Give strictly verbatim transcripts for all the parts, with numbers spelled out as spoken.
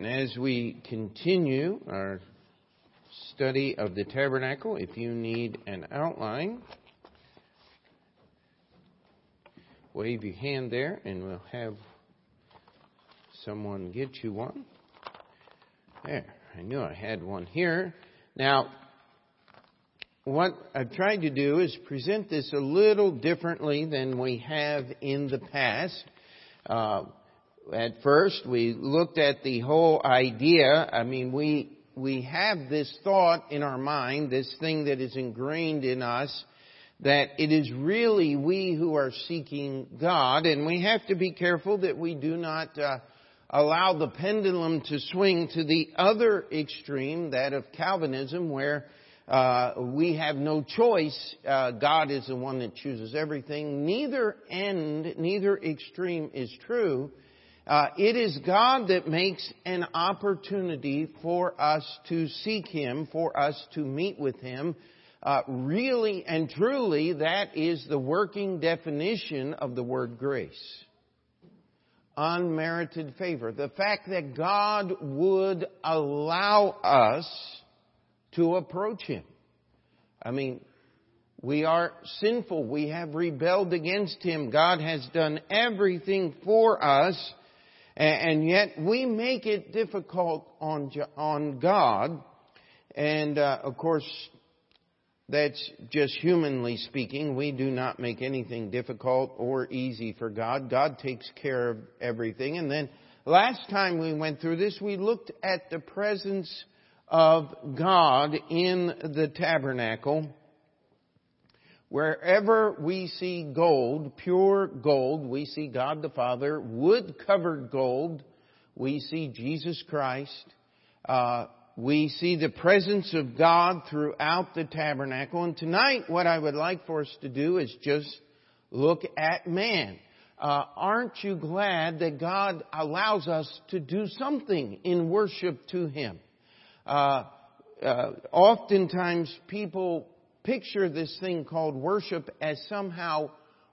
And as we continue our study of the tabernacle, if you need an outline, wave your hand there and we'll have someone get you one. There, I knew I had one here. Now, what I've tried to do is present this a little differently than we have in the past. Uh, at first, we looked at the whole idea. I mean, we we have this thought in our mind, this thing that is ingrained in us, that it is really we who are seeking God, and we have to be careful that we do not uh, allow the pendulum to swing to the other extreme, that of Calvinism, where uh, we have no choice. Uh, God is the one that chooses everything. Neither end, neither extreme is true. Uh, it is God that makes an opportunity for us to seek Him, for us to meet with Him. Uh, really and truly, that is the working definition of the word grace. Unmerited favor. The fact that God would allow us to approach Him. I mean, we are sinful. We have rebelled against Him. God has done everything for us, and yet we make it difficult on on God. And, uh, of course, that's just humanly speaking. We do not make anything difficult or easy for God. God takes care of everything. And then last time we went through this, we looked at the presence of God in the tabernacle. Wherever we see gold, pure gold, we see God the Father. Wood-covered gold, we see Jesus Christ. Uh, We see the presence of God throughout the tabernacle. And tonight, what I would like for us to do is just look at man. Uh, aren't you glad that God allows us to do something in worship to Him? Uh, uh, oftentimes, people picture this thing called worship as somehow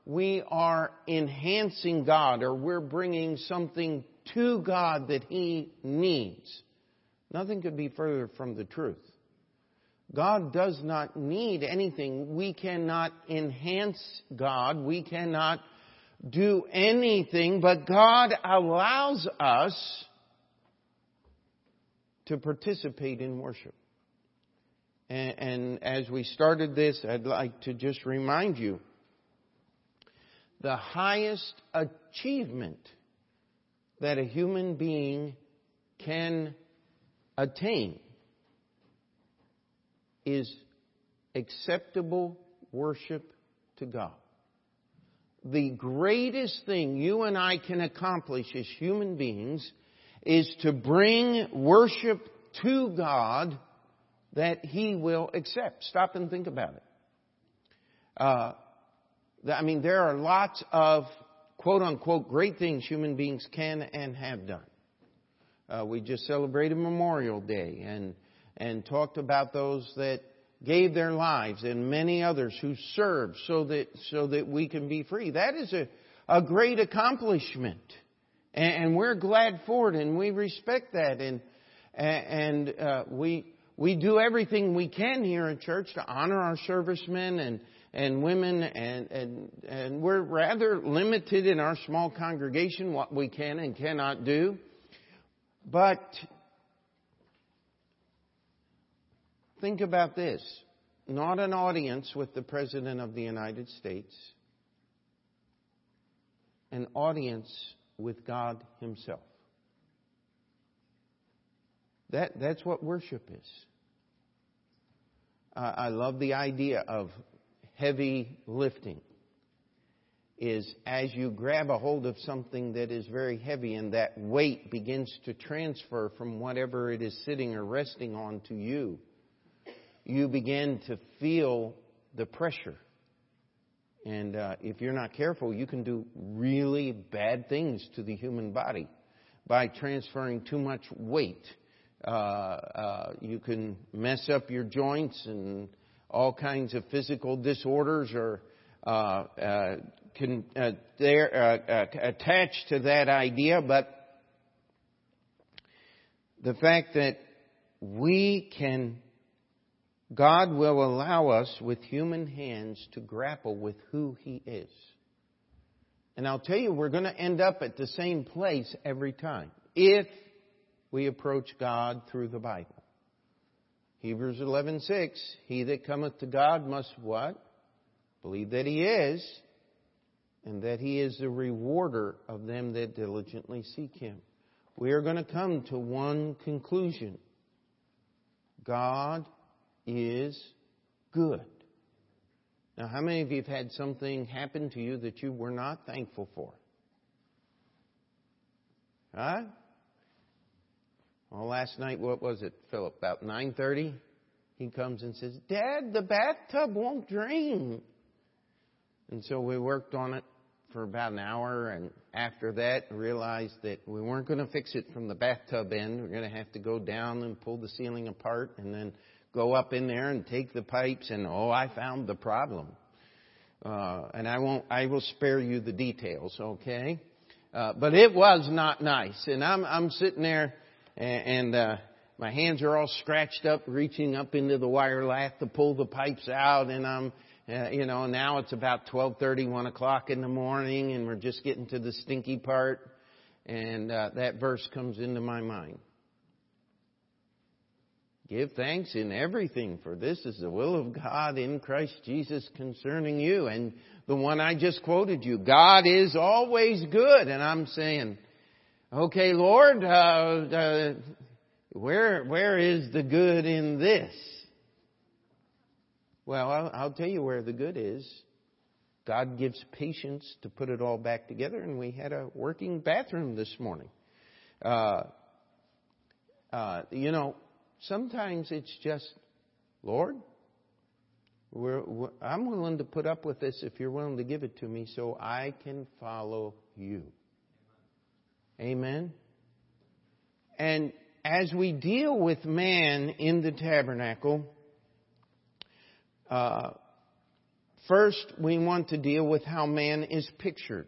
we are enhancing God, or we're bringing something to God that He needs. Nothing could be further from the truth. God does not need anything. We cannot enhance God. We cannot do anything, but God allows us to participate in worship. And, and as we started this, I'd like to just remind you, the highest achievement that a human being can attain is acceptable worship to God. The greatest thing you and I can accomplish as human beings is to bring worship to God that He will accept. Stop and think about it. Uh, I mean, there are lots of quote-unquote great things human beings can and have done. Uh, we just celebrated Memorial Day and and talked about those that gave their lives and many others who served so that so that we can be free. That is a, a great accomplishment, and, and we're glad for it, and we respect that, and and uh, we we do everything we can here at church to honor our servicemen and and women, and and and we're rather limited in our small congregation what we can and cannot do. But think about this. Not an audience with the President of the United States. An audience with God Himself. That, that's what worship is. Uh, I love the idea of heavy lifting. Is as you grab a hold of something that is very heavy and that weight begins to transfer from whatever it is sitting or resting on to you, you begin to feel the pressure. And uh, if you're not careful, you can do really bad things to the human body by transferring too much weight. Uh, uh, you can mess up your joints and all kinds of physical disorders or Uh, uh, can, uh, they're uh, uh, attached to that idea, but the fact that we can, God will allow us with human hands to grapple with who He is. And I'll tell you, we're going to end up at the same place every time if we approach God through the Bible. Hebrews eleven six, he that cometh to God must what? Believe that He is, and that He is the rewarder of them that diligently seek Him. We are going to come to one conclusion. God is good. Now, how many of you have had something happen to you that you were not thankful for? Huh? Well, last night, what was it, Philip? About nine thirty, he comes and says, Dad, the bathtub won't drain. And so we worked on it for about an hour, and after that realized that we weren't going to fix it from the bathtub end. We're going to have to go down and pull the ceiling apart and then go up in there and take the pipes, and oh, I found the problem. Uh, and I won't. I will spare you the details, okay? Uh, but it was not nice. And I'm I'm sitting there, and, and uh, my hands are all scratched up, reaching up into the wire lat to pull the pipes out, and I'm. Uh, you know, now it's about twelve thirty, one o'clock in the morning, and we're just getting to the stinky part. And uh, that verse comes into my mind. Give thanks in everything, for this is the will of God in Christ Jesus concerning you. And the one I just quoted you, God is always good. And I'm saying, okay, Lord, uh, uh, where where is the good in this? Well, I'll, I'll tell you where the good is. God gives patience to put it all back together, and we had a working bathroom this morning. Uh, uh, you know, sometimes it's just, Lord, we're, we're, I'm willing to put up with this if you're willing to give it to me so I can follow you. Amen? And as we deal with man in the tabernacle, Uh, first, we want to deal with how man is pictured.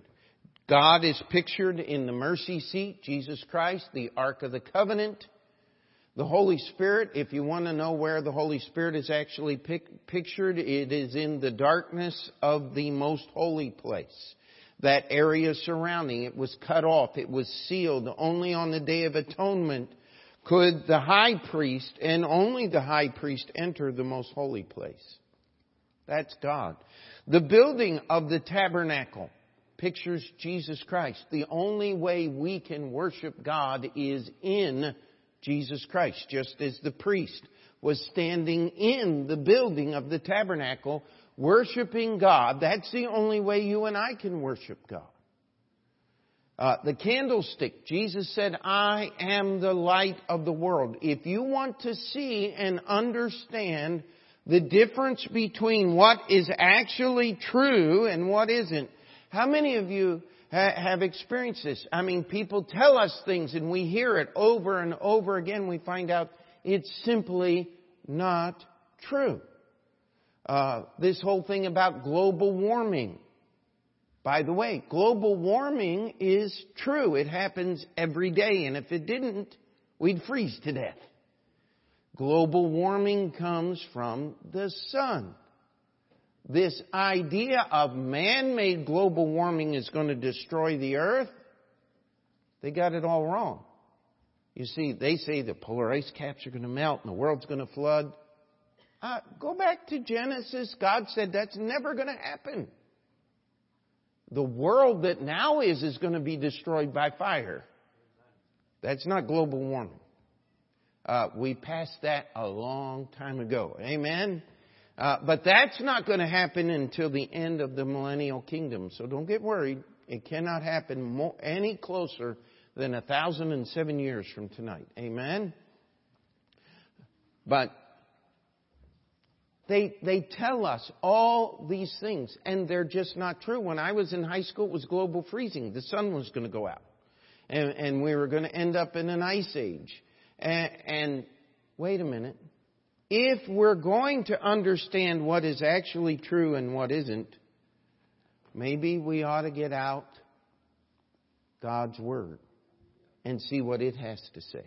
God is pictured in the mercy seat, Jesus Christ, the Ark of the Covenant, the Holy Spirit. If you want to know where the Holy Spirit is actually pic- pictured, it is in the darkness of the most holy place. That area surrounding it was cut off. It was sealed. Only on the Day of Atonement could the high priest, and only the high priest, enter the most holy place. That's God. The building of the tabernacle pictures Jesus Christ. The only way we can worship God is in Jesus Christ, just as the priest was standing in the building of the tabernacle, worshiping God. That's the only way you and I can worship God. Uh, the candlestick, Jesus said, I am the light of the world. If you want to see and understand the difference between what is actually true and what isn't. How many of you ha- have experienced this? I mean, people tell us things and we hear it over and over again. We find out it's simply not true. Uh, this whole thing about global warming. By the way, global warming is true. It happens every day. And if it didn't, we'd freeze to death. Global warming comes from the sun. This idea of man-made global warming is going to destroy the earth, they got it all wrong. You see, they say the polar ice caps are going to melt and the world's going to flood. Uh, go back to Genesis. God said that's never going to happen. The world that now is is going to be destroyed by fire. That's not global warming. Uh, we passed that a long time ago. Amen? Uh, but that's not going to happen until the end of the millennial kingdom. So don't get worried. It cannot happen more, any closer than one thousand seven years from tonight. Amen? But They they tell us all these things, and they're just not true. When I was in high school, it was global freezing. The sun was going to go out, and, and we were going to end up in an ice age. And, and wait a minute. If we're going to understand what is actually true and what isn't, maybe we ought to get out God's Word and see what it has to say.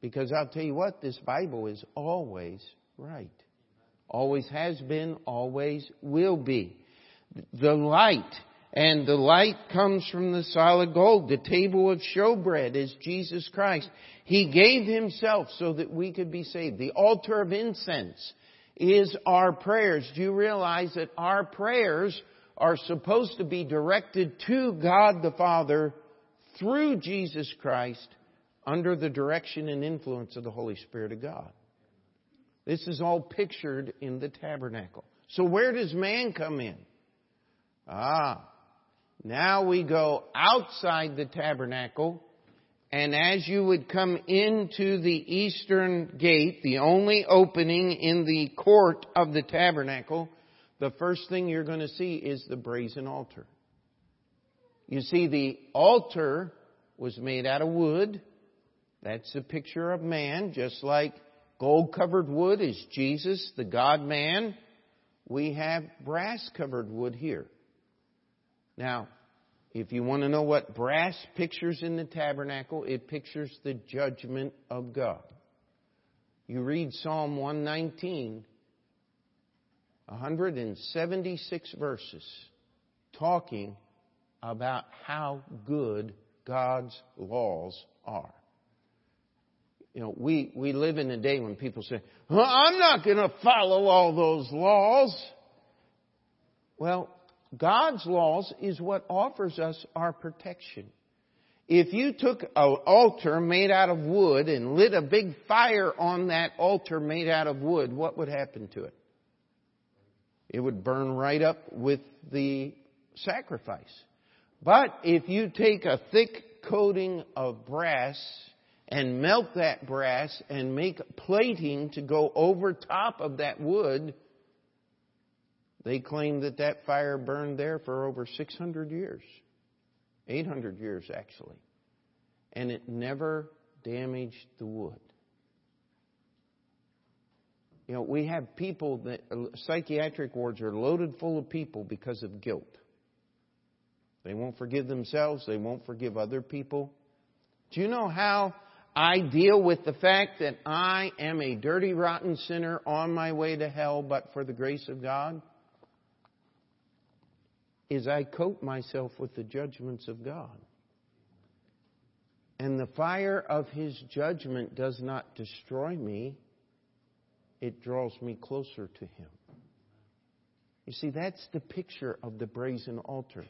Because I'll tell you what, this Bible is always right. Always has been, always will be. The light, and the light comes from the solid gold. The table of showbread is Jesus Christ. He gave himself so that we could be saved. The altar of incense is our prayers. Do you realize that our prayers are supposed to be directed to God the Father through Jesus Christ under the direction and influence of the Holy Spirit of God? This is all pictured in the tabernacle. So where does man come in? Ah, now we go outside the tabernacle, and as you would come into the eastern gate, the only opening in the court of the tabernacle, the first thing you're going to see is the brazen altar. You see, the altar was made out of wood. That's a picture of man, just like gold-covered wood is Jesus, the God-man. We have brass-covered wood here. Now, if you want to know what brass pictures in the tabernacle, it pictures the judgment of God. You read Psalm one nineteen, one hundred seventy-six verses, talking about how good God's laws are. You know, we, we live in a day when people say, well, I'm not going to follow all those laws. Well, God's laws is what offers us our protection. If you took an altar made out of wood and lit a big fire on that altar made out of wood, what would happen to it? It would burn right up with the sacrifice. But if you take a thick coating of brass and melt that brass and make plating to go over top of that wood, they claim that that fire burned there for over six hundred years. eight hundred years, actually. And it never damaged the wood. You know, we have people that, psychiatric wards are loaded full of people because of guilt. They won't forgive themselves. They won't forgive other people. Do you know how I deal with the fact that I am a dirty, rotten sinner on my way to hell, but for the grace of God? Is I coat myself with the judgments of God. And the fire of His judgment does not destroy me. It draws me closer to Him. You see, that's the picture of the brazen altar.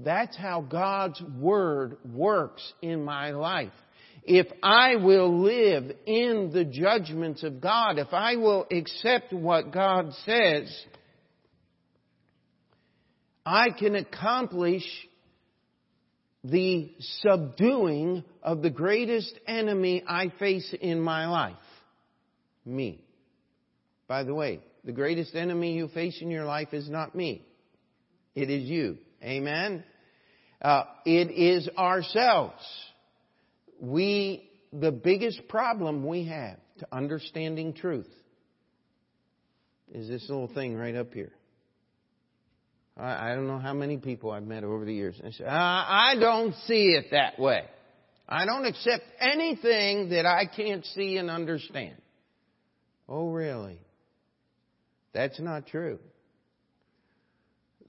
That's how God's Word works in my life. If I will live in the judgments of God, if I will accept what God says, I can accomplish the subduing of the greatest enemy I face in my life. Me. By the way, the greatest enemy you face in your life is not me. It is you. Amen? Uh, it is ourselves. We, the biggest problem we have to understanding truth is this little thing right up here. I, I don't know how many people I've met over the years. I say, I don't see it that way. I don't accept anything that I can't see and understand. Oh, really? That's not true.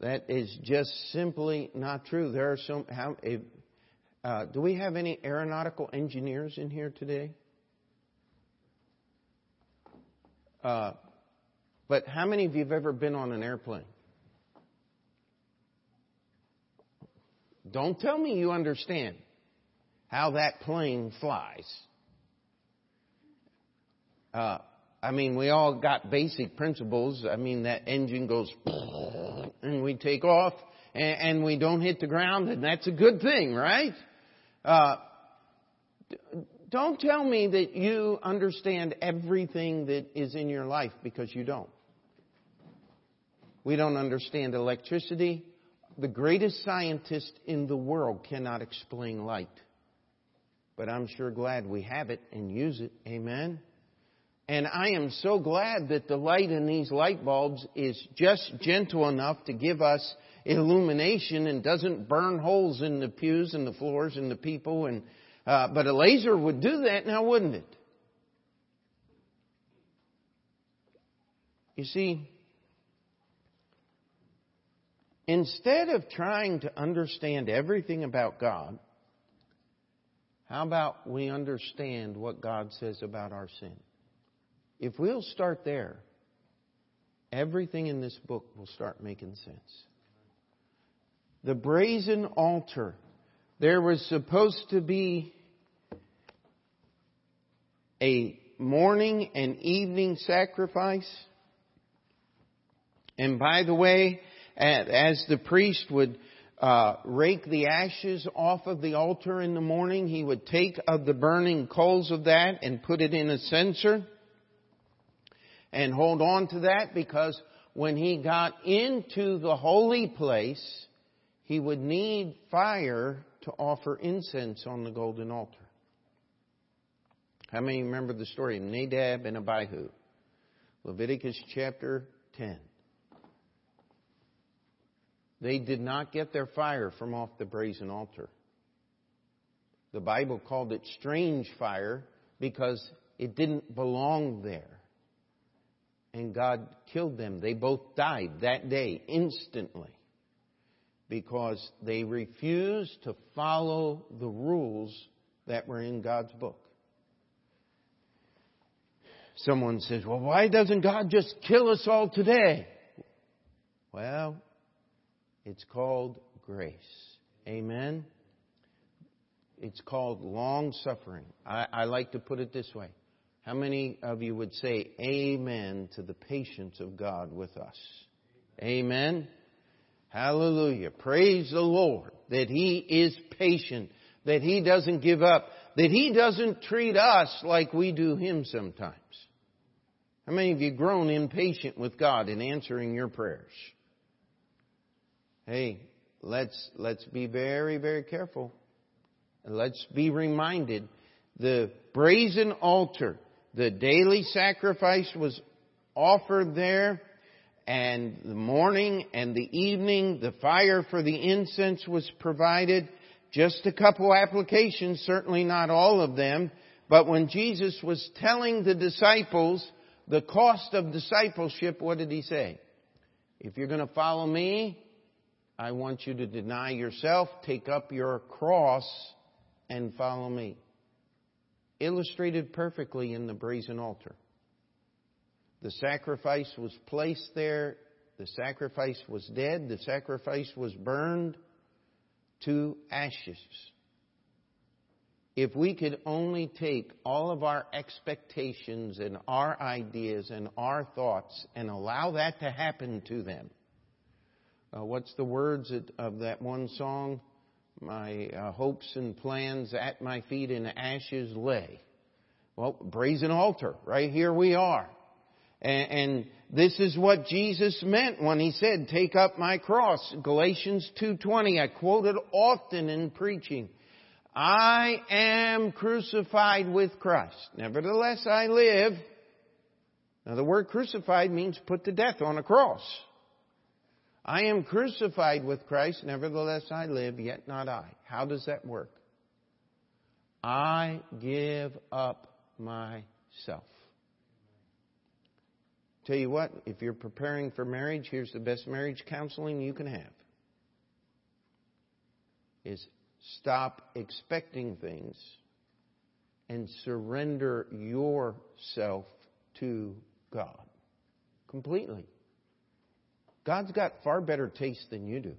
That is just simply not true. There are some. How, uh, do we have any aeronautical engineers in here today? Uh, but how many of you have ever been on an airplane? Don't tell me you understand how that plane flies. Uh, I mean, we all got basic principles. I mean, that engine goes, and we take off, and, and we don't hit the ground, and that's a good thing, right? Uh, don't tell me that you understand everything that is in your life, because you don't. We don't understand electricity. The greatest scientist in the world cannot explain light. But I'm sure glad we have it and use it. Amen? And I am so glad that the light in these light bulbs is just gentle enough to give us illumination and doesn't burn holes in the pews and the floors and the people and Uh, but a laser would do that now, wouldn't it? You see, instead of trying to understand everything about God, how about we understand what God says about our sin? If we'll start there, everything in this book will start making sense. The brazen altar. There was supposed to be a morning and evening sacrifice. And by the way, as the priest would uh, rake the ashes off of the altar in the morning, he would take of the burning coals of that and put it in a censer and hold on to that, because when he got into the holy place, he would need fire to offer incense on the golden altar. How many remember the story of Nadab and Abihu? Leviticus chapter ten. They did not get their fire from off the brazen altar. The Bible called it strange fire because it didn't belong there. And God killed them. They both died that day instantly because they refused to follow the rules that were in God's book. Someone says, well, why doesn't God just kill us all today? Well, it's called grace. Amen? It's called long-suffering. I, I like to put it this way. How many of you would say amen to the patience of God with us? Amen? Hallelujah. Praise the Lord that He is patient, that He doesn't give up, that He doesn't treat us like we do Him sometimes. How many of you grown impatient with God in answering your prayers? Hey, let's let's be very, very careful. Let's be reminded. The brazen altar, the daily sacrifice was offered there, and the morning and the evening, the fire for the incense was provided. Just a couple applications, certainly not all of them. But when Jesus was telling the disciples the cost of discipleship, what did He say? If you're going to follow Me, I want you to deny yourself, take up your cross, and follow Me. Illustrated perfectly in the brazen altar. The sacrifice was placed there. The sacrifice was dead. The sacrifice was burned to ashes. If we could only take all of our expectations and our ideas and our thoughts and allow that to happen to them. Uh, what's the words of that one song? My uh, hopes and plans at my feet in ashes lay. Well, brazen altar, right here we are. And, and this is what Jesus meant when He said, take up my cross. Galatians two twenty, I quote it often in preaching. I am crucified with Christ. Nevertheless, I live. Now, the word crucified means put to death on a cross. I am crucified with Christ, nevertheless I live, yet not I. How does that work? I give up myself. Tell you what, if you're preparing for marriage, here's the best marriage counseling you can have. Is stop expecting things and surrender yourself to God completely. God's got far better taste than you do.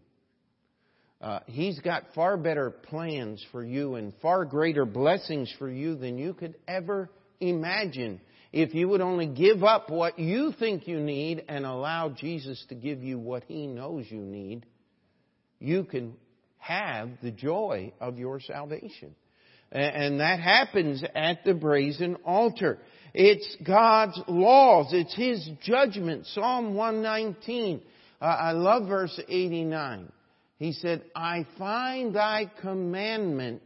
Uh, he's got far better plans for you and far greater blessings for you than you could ever imagine if you would only give up what you think you need and allow Jesus to give you what He knows you need. You can have the joy of your salvation. And that happens at the brazen altar. It's God's laws. It's His judgment. Psalm one nineteen. Uh, I love verse eighty-nine. He said, I find Thy commandment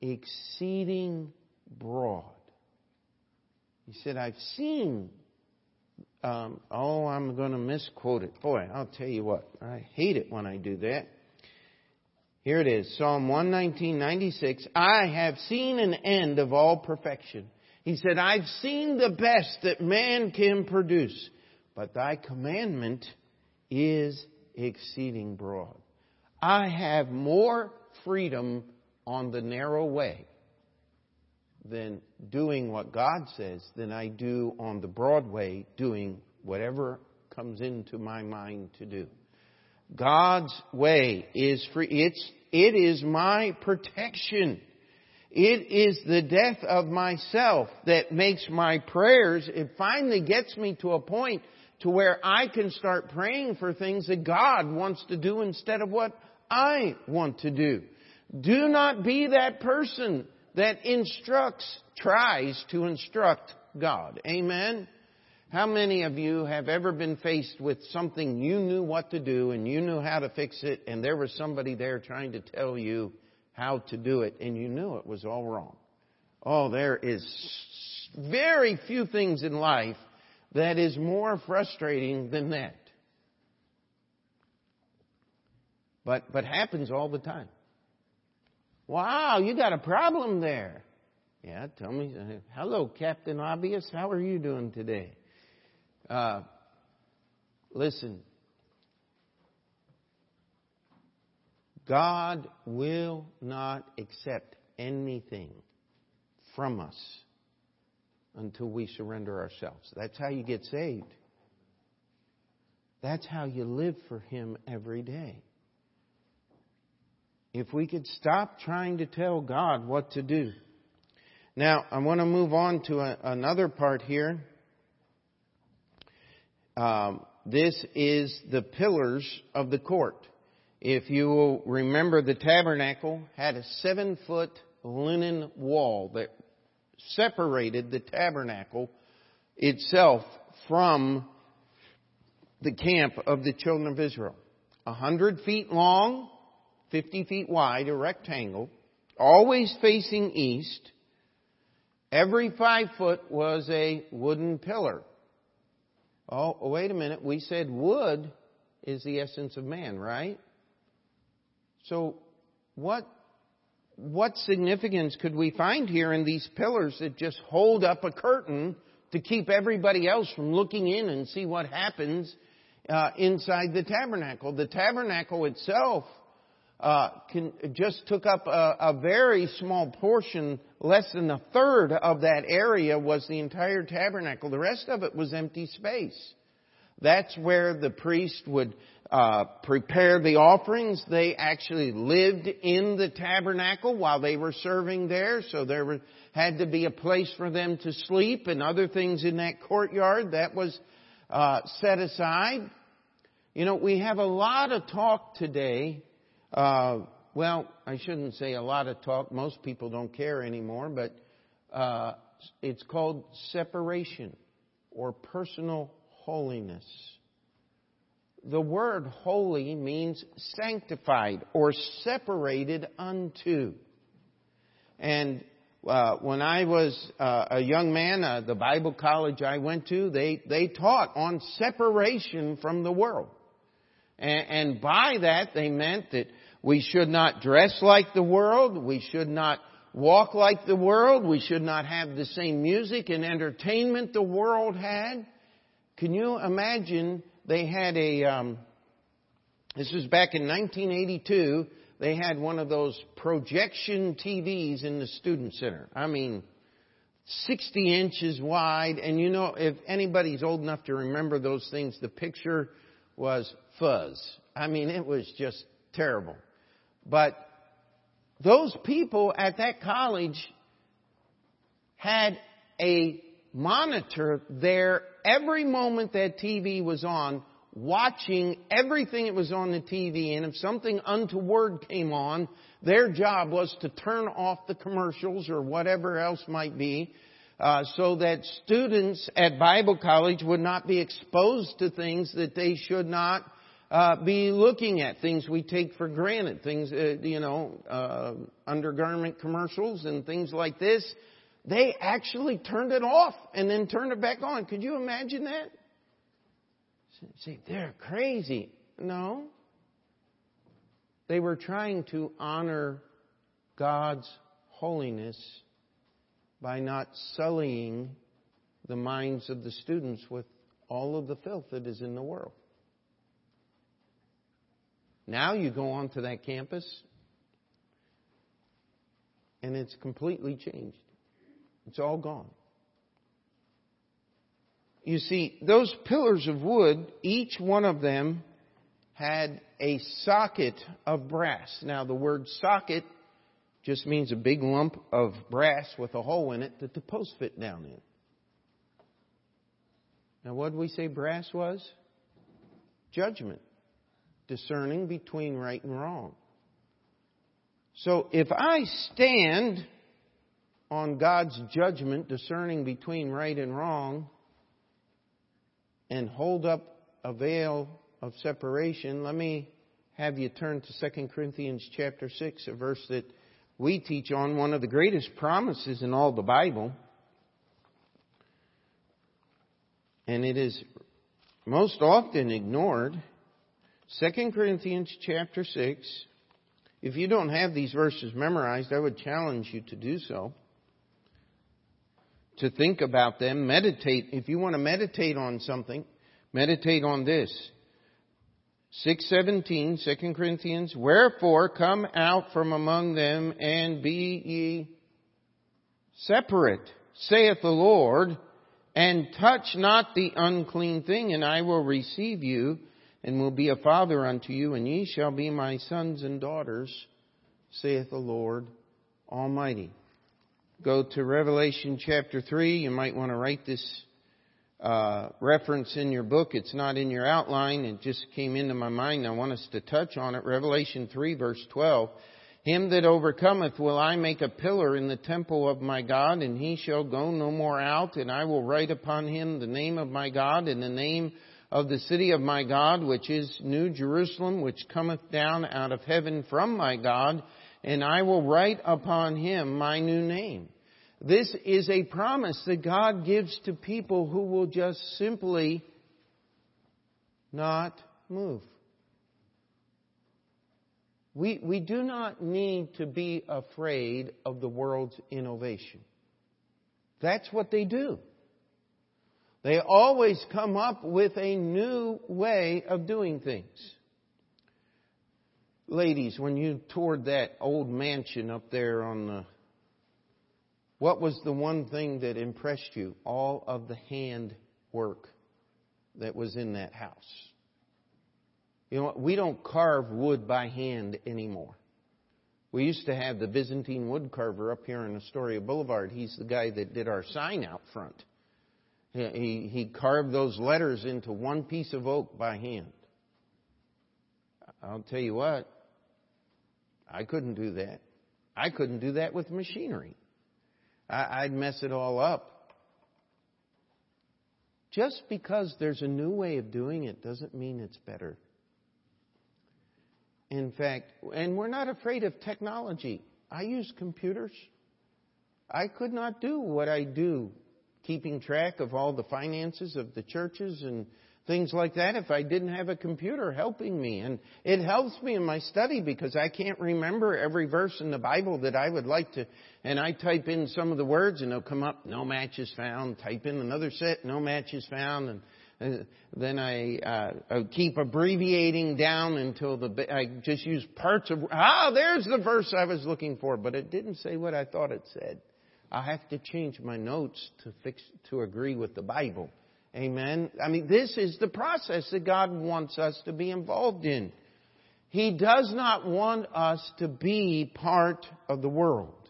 exceeding broad. He said, I've seen... Um, oh, I'm going to misquote it. Boy, I'll tell you what. I hate it when I do that. Here it is, Psalm one nineteen, ninety-six. I have seen an end of all perfection. He said, I've seen the best that man can produce, but thy commandment is exceeding broad. I have more freedom on the narrow way than doing what God says than I do on the broad way doing whatever comes into my mind to do. God's way is free. It's, it is my protection. It is the death of myself that makes my prayers. It finally gets me to a point to where I can start praying for things that God wants to do instead of what I want to do. Do not be that person that instructs, tries to instruct God. Amen. How many of you have ever been faced with something you knew what to do and you knew how to fix it, and there was somebody there trying to tell you how to do it and you knew it was all wrong? Oh, there is very few things in life that is more frustrating than that. But but happens all the time. Wow, you got a problem there. Yeah, tell me. Hello, Captain Obvious. How are you doing today? Uh, listen, God will not accept anything from us until we surrender ourselves. That's how you get saved. That's how you live for Him every day. If we could stop trying to tell God what to do. Now, I want to move on to a, another part here. Um, this is the pillars of the court. If you will remember, the tabernacle had a seven-foot linen wall that separated the tabernacle itself from the camp of the children of Israel. A hundred feet long, fifty feet wide, a rectangle, always facing east. Every five foot was a wooden pillar. Oh, wait a minute. We said wood is the essence of man, right? So what what significance could we find here in these pillars that just hold up a curtain to keep everybody else from looking in and see what happens uh, inside the tabernacle? The tabernacle itself uh, can, just took up a, a very small portion. Less than a third of that area was the entire tabernacle. The rest of it was empty space. That's where the priest would uh, prepare the offerings. They actually lived in the tabernacle while they were serving there. So there were, had to be a place for them to sleep and other things in that courtyard that was uh, set aside. You know, we have a lot of talk today. Uh, Well, I shouldn't say a lot of talk. Most people don't care anymore, but uh, it's called separation or personal holiness. The word holy means sanctified or separated unto. And uh, when I was uh, a young man, uh, the Bible college I went to, they, they taught on separation from the world. And, and by that, they meant that we should not dress like the world. We should not walk like the world. We should not have the same music and entertainment the world had. Can you imagine they had a, um, this was back in nineteen eighty-two, they had one of those projection T Vs in the student center. I mean, sixty inches wide. And you know, if anybody's old enough to remember those things, the picture was fuzz. I mean, it was just terrible. But those people at that college had a monitor there every moment that T V was on, watching everything that was on the T V. And if something untoward came on, their job was to turn off the commercials or whatever else might be, uh, so that students at Bible college would not be exposed to things that they should not Uh, be looking at, things we take for granted, things, uh, you know, uh, undergarment commercials and things like this. They actually turned it off and then turned it back on. Could you imagine that? See, they're crazy. No. They were trying to honor God's holiness by not sullying the minds of the students with all of the filth that is in the world. Now you go onto that campus, and it's completely changed. It's all gone. You see, those pillars of wood, each one of them had a socket of brass. Now, the word socket just means a big lump of brass with a hole in it that the posts fit down in. Now, what did we say brass was? Judgment. Discerning between right and wrong. So, if I stand on God's judgment, discerning between right and wrong, and hold up a veil of separation, let me have you turn to Second Corinthians chapter six, a verse that we teach on, one of the greatest promises in all the Bible. And it is most often ignored. Second Corinthians chapter six. If you don't have these verses memorized, I would challenge you to do so. To think about them, meditate. If you want to meditate on something, meditate on this. six seventeen, Second Corinthians, wherefore come out from among them and be ye separate, saith the Lord, and touch not the unclean thing, and I will receive you, and will be a father unto you, and ye shall be my sons and daughters, saith the Lord Almighty. Go to Revelation chapter three. You might want to write this uh, reference in your book. It's not in your outline. It just came into my mind. I want us to touch on it. Revelation three, verse twelve. Him that overcometh will I make a pillar in the temple of my God, and he shall go no more out. And I will write upon him the name of my God and the name of the city of my God, which is New Jerusalem, which cometh down out of heaven from my God. And I will write upon him my new name. This is a promise that God gives to people who will just simply not move. We, we do not need to be afraid of the world's innovation. That's what they do. They always come up with a new way of doing things. Ladies, when you toured that old mansion up there on the... what was the one thing that impressed you? All of the hand work that was in that house. You know, we don't carve wood by hand anymore. We used to have the Byzantine wood carver up here in Astoria Boulevard. He's the guy that did our sign out front. He, he carved those letters into one piece of oak by hand. I'll tell you what, I couldn't do that. I couldn't do that with machinery. I, I'd mess it all up. Just because there's a new way of doing it doesn't mean it's better. In fact, and we're not afraid of technology. I use computers. I could not do what I do, keeping track of all the finances of the churches and things like that, if I didn't have a computer helping me. And it helps me in my study because I can't remember every verse in the Bible that I would like to. And I type in some of the words and they'll come up, no matches found. Type in another set, no matches found. And then I, uh, I keep abbreviating down until the I just use parts of... Ah, there's the verse I was looking for, but it didn't say what I thought it said. I have to change my notes to fix to agree with the Bible. Amen. I mean, this is the process that God wants us to be involved in. He does not want us to be part of the world.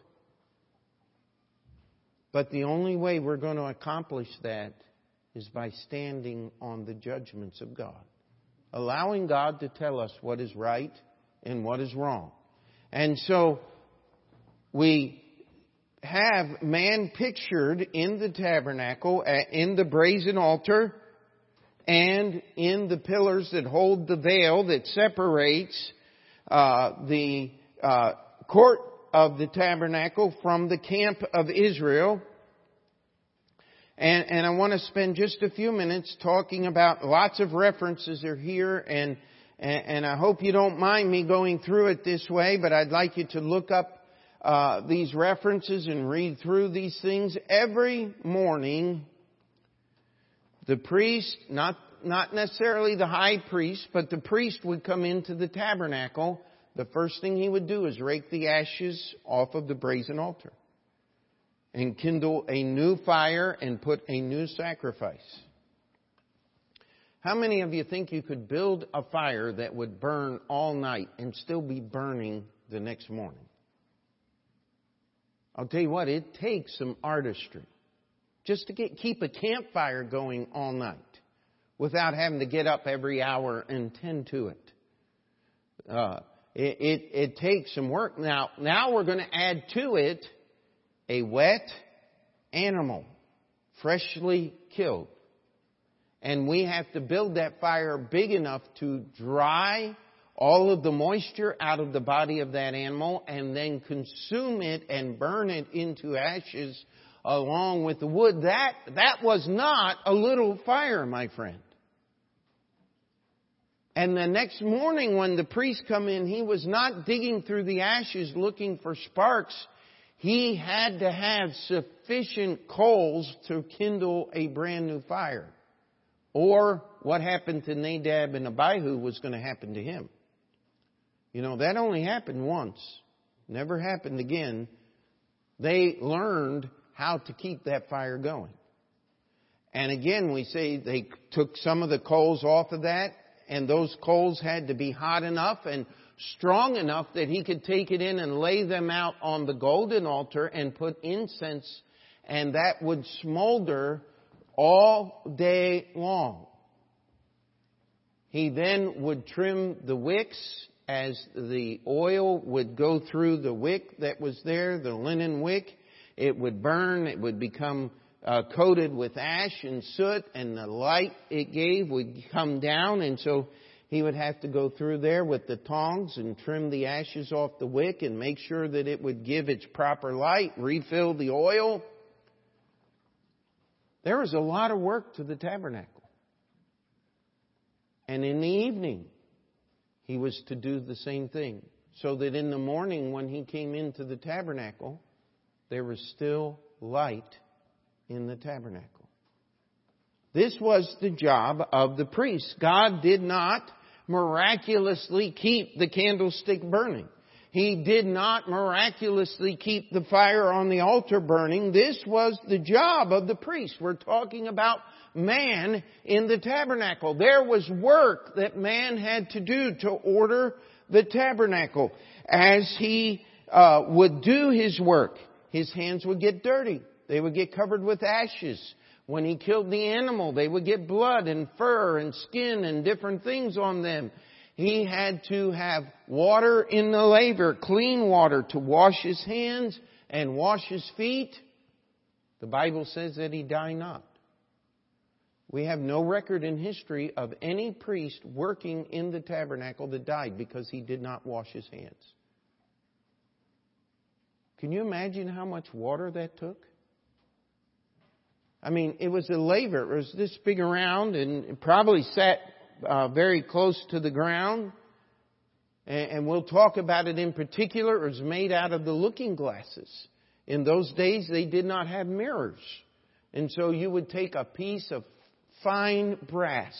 But the only way we're going to accomplish that is by standing on the judgments of God, allowing God to tell us what is right and what is wrong. And so we have man pictured in the tabernacle, in the brazen altar, and in the pillars that hold the veil that separates uh, the uh, court of the tabernacle from the camp of Israel. And, and I want to spend just a few minutes talking about lots of references are here, and And, and I hope you don't mind me going through it this way, but I'd like you to look up uh, these references and read through these things. Every morning, the priest, not not necessarily the high priest, but the priest would come into the tabernacle. The first thing he would do is rake the ashes off of the brazen altar and kindle a new fire and put a new sacrifice. How many of you think you could build a fire that would burn all night and still be burning the next morning? I'll tell you what, it takes some artistry just to get, keep a campfire going all night without having to get up every hour and tend to it. Uh, It, it, it takes some work. Now, now we're going to add to it a wet animal, freshly killed. And we have to build that fire big enough to dry all of the moisture out of the body of that animal and then consume it and burn it into ashes along with the wood. That, that was not a little fire, my friend. And the next morning when the priest come in, he was not digging through the ashes looking for sparks. He had to have sufficient coals to kindle a brand new fire. Or what happened to Nadab and Abihu was going to happen to him. You know, that only happened once. Never happened again. They learned how to keep that fire going. And again, we say they took some of the coals off of that. And those coals had to be hot enough and strong enough that he could take it in and lay them out on the golden altar and put incense, and that would smolder all day long. He then would trim the wicks as the oil would go through the wick that was there, the linen wick. It would burn, it would become Uh, coated with ash and soot, and the light it gave would come down, and so he would have to go through there with the tongs and trim the ashes off the wick and make sure that it would give its proper light, refill the oil. There was a lot of work to the tabernacle. And in the evening, he was to do the same thing, so that in the morning when he came into the tabernacle, there was still light in the tabernacle. This was the job of the priest. God did not miraculously keep the candlestick burning. He did not miraculously keep the fire on the altar burning. This was the job of the priest. We're talking about man in the tabernacle. There was work that man had to do to order the tabernacle. As he uh, would do his work, his hands would get dirty. They would get covered with ashes. When he killed the animal, they would get blood and fur and skin and different things on them. He had to have water in the laver, clean water, to wash his hands and wash his feet. The Bible says that he die not. We have no record in history of any priest working in the tabernacle that died because he did not wash his hands. Can you imagine how much water that took? I mean, it was a laver. It was this big around and it probably sat uh, very close to the ground. And, and we'll talk about it in particular. It was made out of the looking glasses. In those days, they did not have mirrors. And so you would take a piece of fine brass.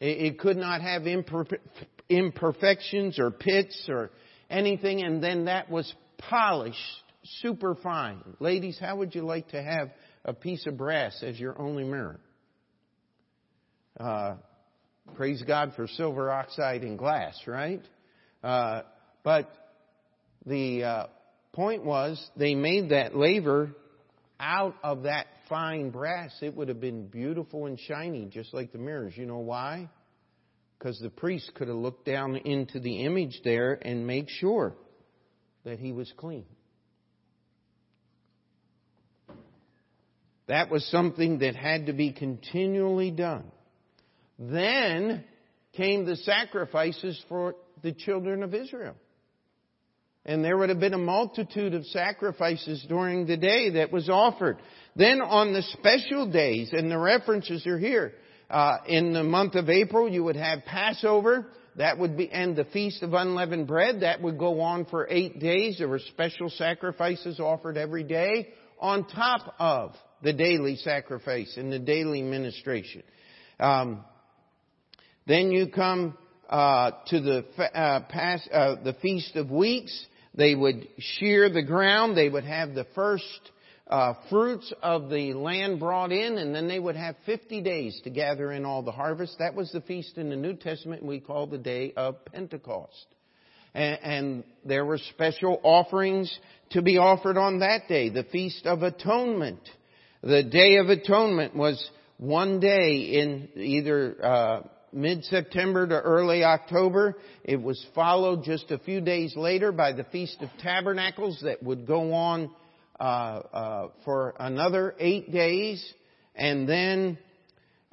It, it could not have imperfe- imperfections or pits or anything. And then that was polished super fine. Ladies, how would you like to have a piece of brass as your only mirror? Uh, praise God for silver oxide and glass, right? Uh, but the uh, point was they made that laver out of that fine brass. It would have been beautiful and shiny, just like the mirrors. You know why? Because the priest could have looked down into the image there and made sure that he was clean. That was something that had to be continually done. Then came the sacrifices for the children of Israel. And there would have been a multitude of sacrifices during the day that was offered. Then on the special days, and the references are here, uh, in the month of April, you would have Passover. That would be, and the Feast of Unleavened Bread, that would go on for eight days. There were special sacrifices offered every day on top of the daily sacrifice and the daily ministration. Um, then you come uh, to the uh, past, uh, the Feast of Weeks. They would shear the ground. They would have the first uh, fruits of the land brought in, and then they would have fifty days to gather in all the harvest. That was the feast in the New Testament we call the Day of Pentecost. And, and there were special offerings to be offered on that day. The Feast of Atonement. The Day of Atonement was one day in either uh mid-September to early October. It was followed just a few days later by the Feast of Tabernacles that would go on uh, uh, for another eight days. And then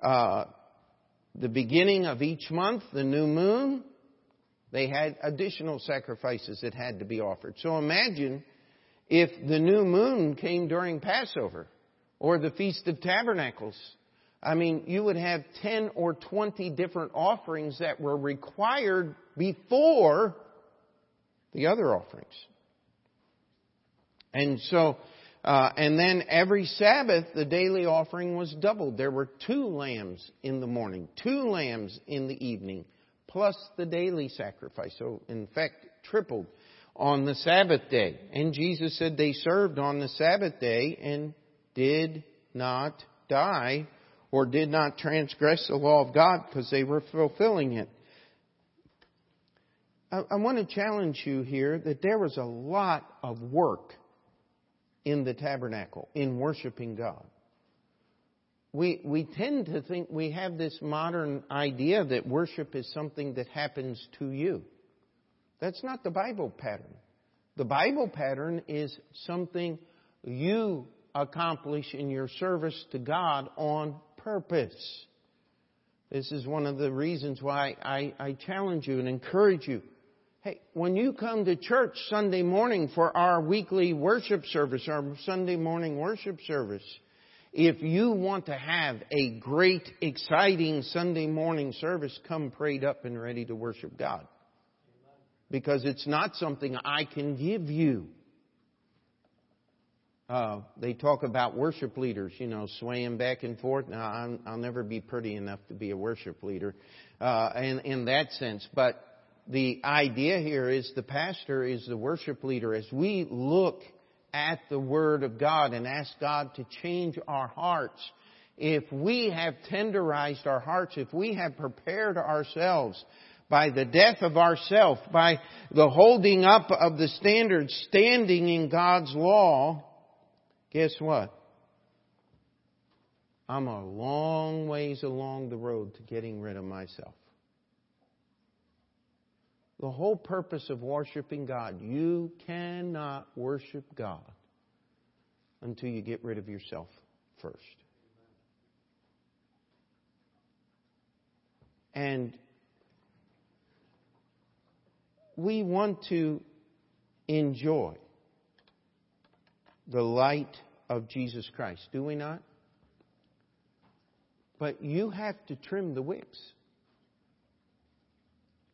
uh, the beginning of each month, the new moon, they had additional sacrifices that had to be offered. So imagine if the new moon came during Passover or the Feast of Tabernacles. I mean, you would have ten or twenty different offerings that were required before the other offerings. And so, uh, and then every Sabbath, the daily offering was doubled. There were two lambs in the morning, two lambs in the evening, plus the daily sacrifice. So, in fact, tripled on the Sabbath day. And Jesus said they served on the Sabbath day and did not die, or did not transgress the law of God because they were fulfilling it. I, I want to challenge you here that there was a lot of work in the tabernacle, in worshiping God. We, we tend to think we have this modern idea that worship is something that happens to you. That's not the Bible pattern. The Bible pattern is something you accomplish in your service to God on purpose. This is one of the reasons why I, I challenge you and encourage you. Hey, when you come to church Sunday morning for our weekly worship service, our Sunday morning worship service, if you want to have a great, exciting Sunday morning service, come prayed up and ready to worship God. Because it's not something I can give you. Uh, they talk about worship leaders, you know, swaying back and forth. Now, I'm, I'll never be pretty enough to be a worship leader uh, in, in that sense. But the idea here is the pastor is the worship leader. As we look at the Word of God and ask God to change our hearts, if we have tenderized our hearts, if we have prepared ourselves by the death of ourself, by the holding up of the standards, standing in God's law, guess what? I'm a long ways along the road to getting rid of myself. The whole purpose of worshiping God, you cannot worship God until you get rid of yourself first. And we want to enjoy the light of Jesus Christ, do we not? But you have to trim the wicks.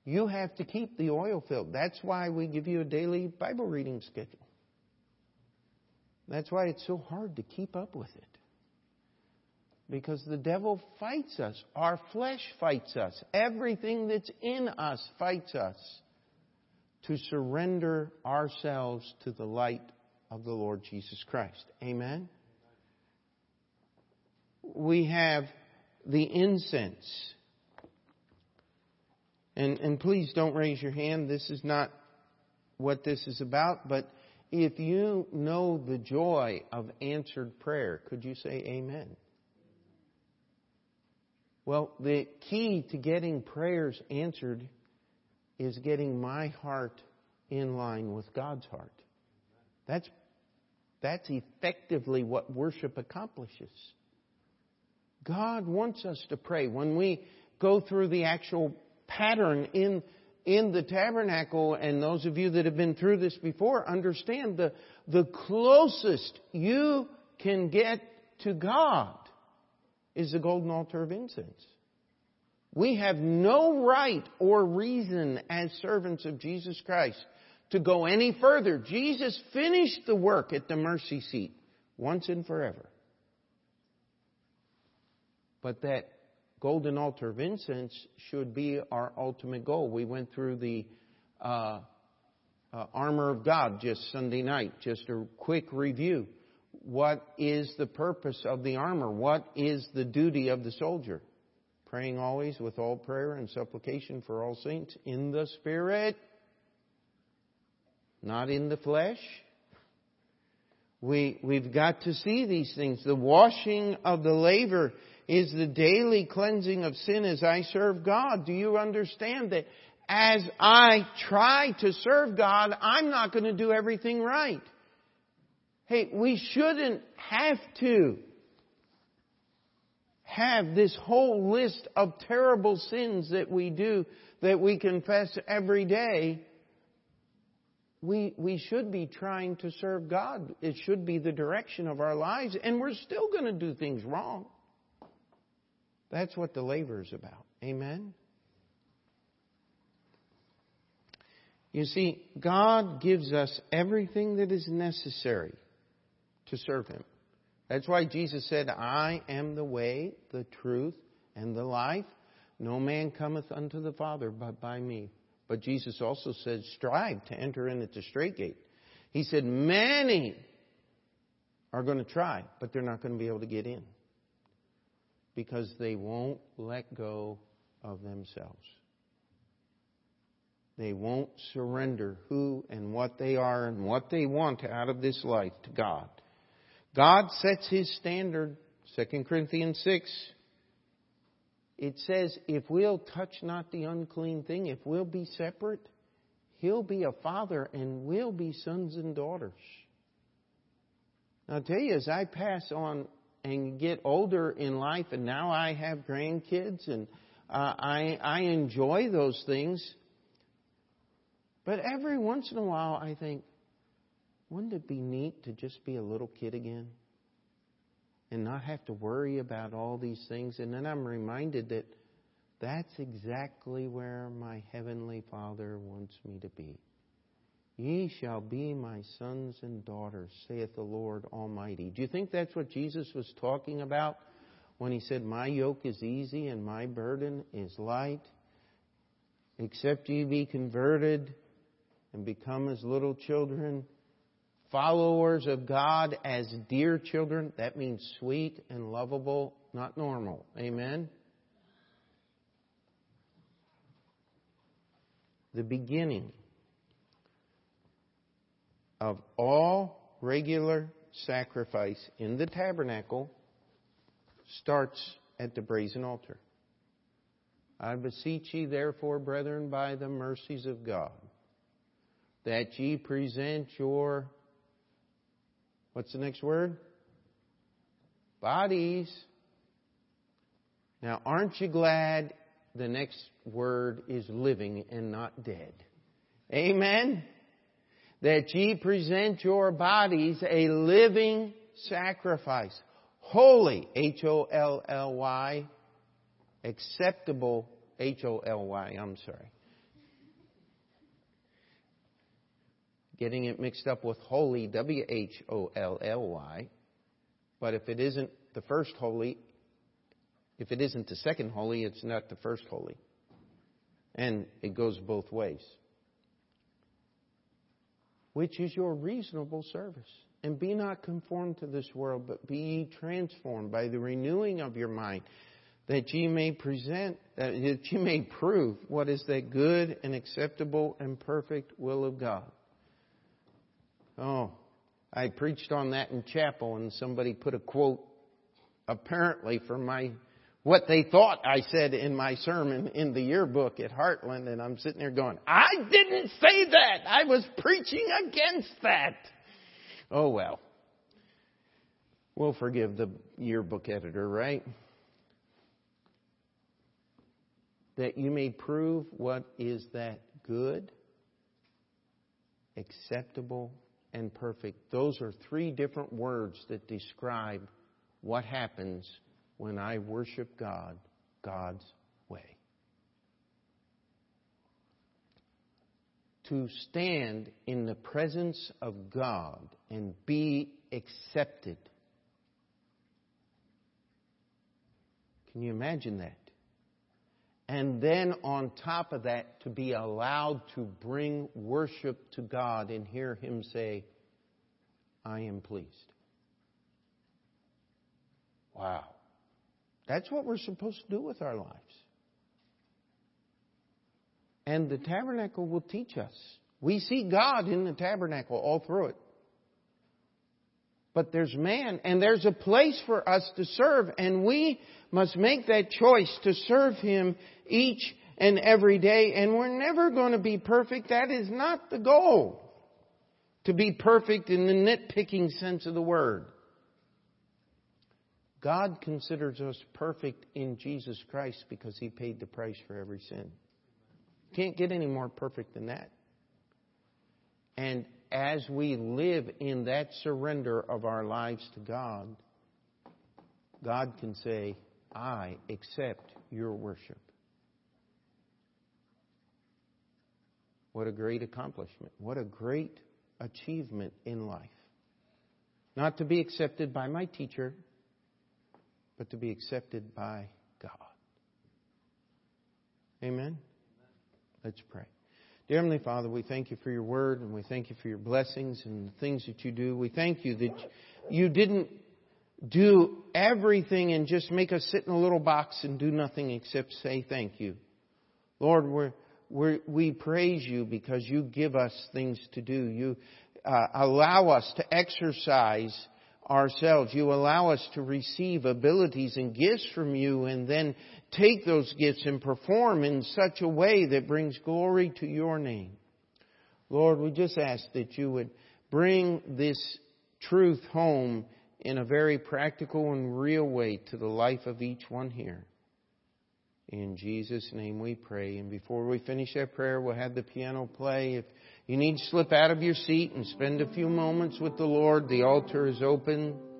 You have to keep the oil filled. That's why we give you a daily Bible reading schedule. That's why it's so hard to keep up with it. Because the devil fights us. Our flesh fights us. Everything that's in us fights us to surrender ourselves to the light of the Lord Jesus Christ. Amen? We have the incense. And, and please don't raise your hand. This is not what this is about. But if you know the joy of answered prayer, could you say amen? Well, the key to getting prayers answered is getting my heart in line with God's heart. That's That's effectively what worship accomplishes. God wants us to pray. When we go through the actual pattern in, in the tabernacle, and those of you that have been through this before understand the, the closest you can get to God is the golden altar of incense. We have no right or reason as servants of Jesus Christ to go any further. Jesus finished the work at the mercy seat once and forever. But that golden altar of incense should be our ultimate goal. We went through the uh, uh, armor of God just Sunday night. Just a quick review. What is the purpose of the armor? What is the duty of the soldier? Praying always with all prayer and supplication for all saints in the Spirit, not in the flesh. We, we've got to see these things. The washing of the laver is the daily cleansing of sin as I serve God. Do you understand that as I try to serve God, I'm not going to do everything right? Hey, we shouldn't have to have this whole list of terrible sins that we do, that we confess every day. We, we should be trying to serve God. It should be the direction of our lives, and we're still going to do things wrong. That's what the labor is about. Amen? You see, God gives us everything that is necessary to serve Him. That's why Jesus said, I am the way, the truth, and the life. No man cometh unto the Father but by me. But Jesus also said, strive to enter in at the strait gate. He said, many are going to try, but they're not going to be able to get in. Because they won't let go of themselves. They won't surrender who and what they are and what they want out of this life to God. God sets His standard. Second Corinthians six. It says, if we'll touch not the unclean thing, if we'll be separate, He'll be a Father and we'll be sons and daughters. Now, I'll tell you, as I pass on and get older in life, and now I have grandkids, and uh, I, I enjoy those things. But every once in a while, I think, wouldn't it be neat to just be a little kid again? And not have to worry about all these things. And then I'm reminded that that's exactly where my Heavenly Father wants me to be. Ye shall be my sons and daughters, saith the Lord Almighty. Do you think that's what Jesus was talking about when He said, my yoke is easy and my burden is light? Except ye be converted and become as little children, followers of God as dear children. That means sweet and lovable, not normal. Amen? The beginning of all regular sacrifice in the tabernacle starts at the brazen altar. I beseech ye therefore, brethren, by the mercies of God, that ye present your, what's the next word? Bodies. Now, aren't you glad the next word is living and not dead? Amen? That ye present your bodies a living sacrifice, holy, H O L L Y, acceptable, H O L Y, I'm sorry. Getting it mixed up with holy, W H O L L Y. But if it isn't the first holy, if it isn't the second holy, it's not the first holy. And it goes both ways. Which is your reasonable service. And be not conformed to this world, but be ye transformed by the renewing of your mind, that ye may present, that ye may prove what is that good and acceptable and perfect will of God. Oh, I preached on that in chapel, and somebody put a quote, apparently, for my what they thought I said in my sermon in the yearbook at Heartland, and I'm sitting there going, I didn't say that! I was preaching against that! Oh well. We'll forgive the yearbook editor, right? That you may prove what is that good, acceptable, and perfect. Those are three different words that describe what happens when I worship God, God's way. to stand in the presence of God and be accepted. Can you imagine that? And then on top of that, to be allowed to bring worship to God and hear Him say, I am pleased. Wow. That's what we're supposed to do with our lives. And the tabernacle will teach us. We see God in the tabernacle all through it. But there's man, and there's a place for us to serve, and we must make that choice to serve Him each and every day. And we're never going to be perfect. That is not the goal, to be perfect in the nitpicking sense of the word. God considers us perfect in Jesus Christ because He paid the price for every sin. Can't get any more perfect than that. And as we live in that surrender of our lives to God, God can say, I accept your worship. What a great accomplishment. What a great achievement in life. Not to be accepted by my teacher, but to be accepted by God. Amen? Let's pray. Dear Heavenly Father, we thank You for Your word, and we thank You for Your blessings and the things that You do. We thank You that You didn't do everything and just make us sit in a little box and do nothing except say thank You. Lord, we're, we're, we praise You because You give us things to do. You uh, allow us to exercise ourselves. You allow us to receive abilities and gifts from You, and then take those gifts and perform in such a way that brings glory to Your name. Lord, we just ask that You would bring this truth home in a very practical and real way to the life of each one here. In Jesus' name we pray. And before we finish that prayer, we'll have the piano play. If you need to slip out of your seat and spend a few moments with the Lord, the altar is open.